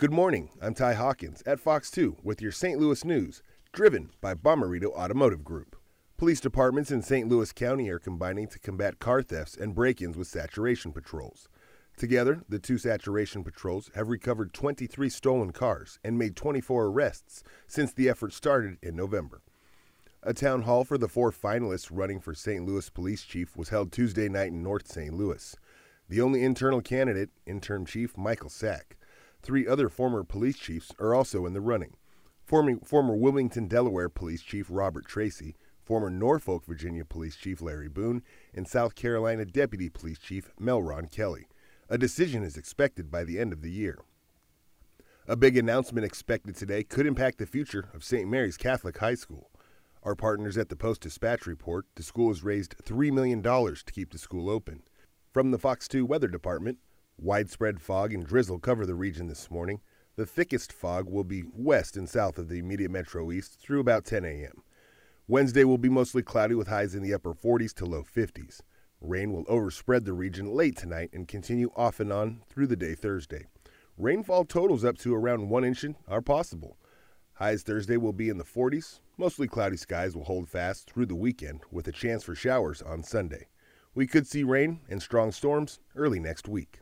Good morning, I'm Ty Hawkins at Fox 2 with your St. Louis news, driven by Bommarito Automotive Group. Police departments in St. Louis County are combining to combat car thefts and break-ins with saturation patrols. Together, the two saturation patrols have recovered 23 stolen cars and made 24 arrests since the effort started in November. A town hall for the four finalists running for St. Louis Police Chief was held Tuesday night in North St. Louis. The only internal candidate, Interim Chief Michael Sack. Three other former police chiefs are also in the running. Former Wilmington, Delaware Police Chief Robert Tracy, former Norfolk, Virginia Police Chief Larry Boone, and South Carolina Deputy Police Chief Melron Kelly. A decision is expected by the end of the year. A big announcement expected today could impact the future of St. Mary's Catholic High School. Our partners at the Post-Dispatch report the school has raised $3 million to keep the school open. From the Fox 2 Weather Department, widespread fog and drizzle cover the region this morning. The thickest fog will be west and south of the immediate metro east through about 10 a.m. Wednesday will be mostly cloudy with highs in the upper 40s to low 50s. Rain will overspread the region late tonight and continue off and on through the day Thursday. Rainfall totals up to around 1 inch are possible. Highs Thursday will be in the 40s. Mostly cloudy skies will hold fast through the weekend with a chance for showers on Sunday. We could see rain and strong storms early next week.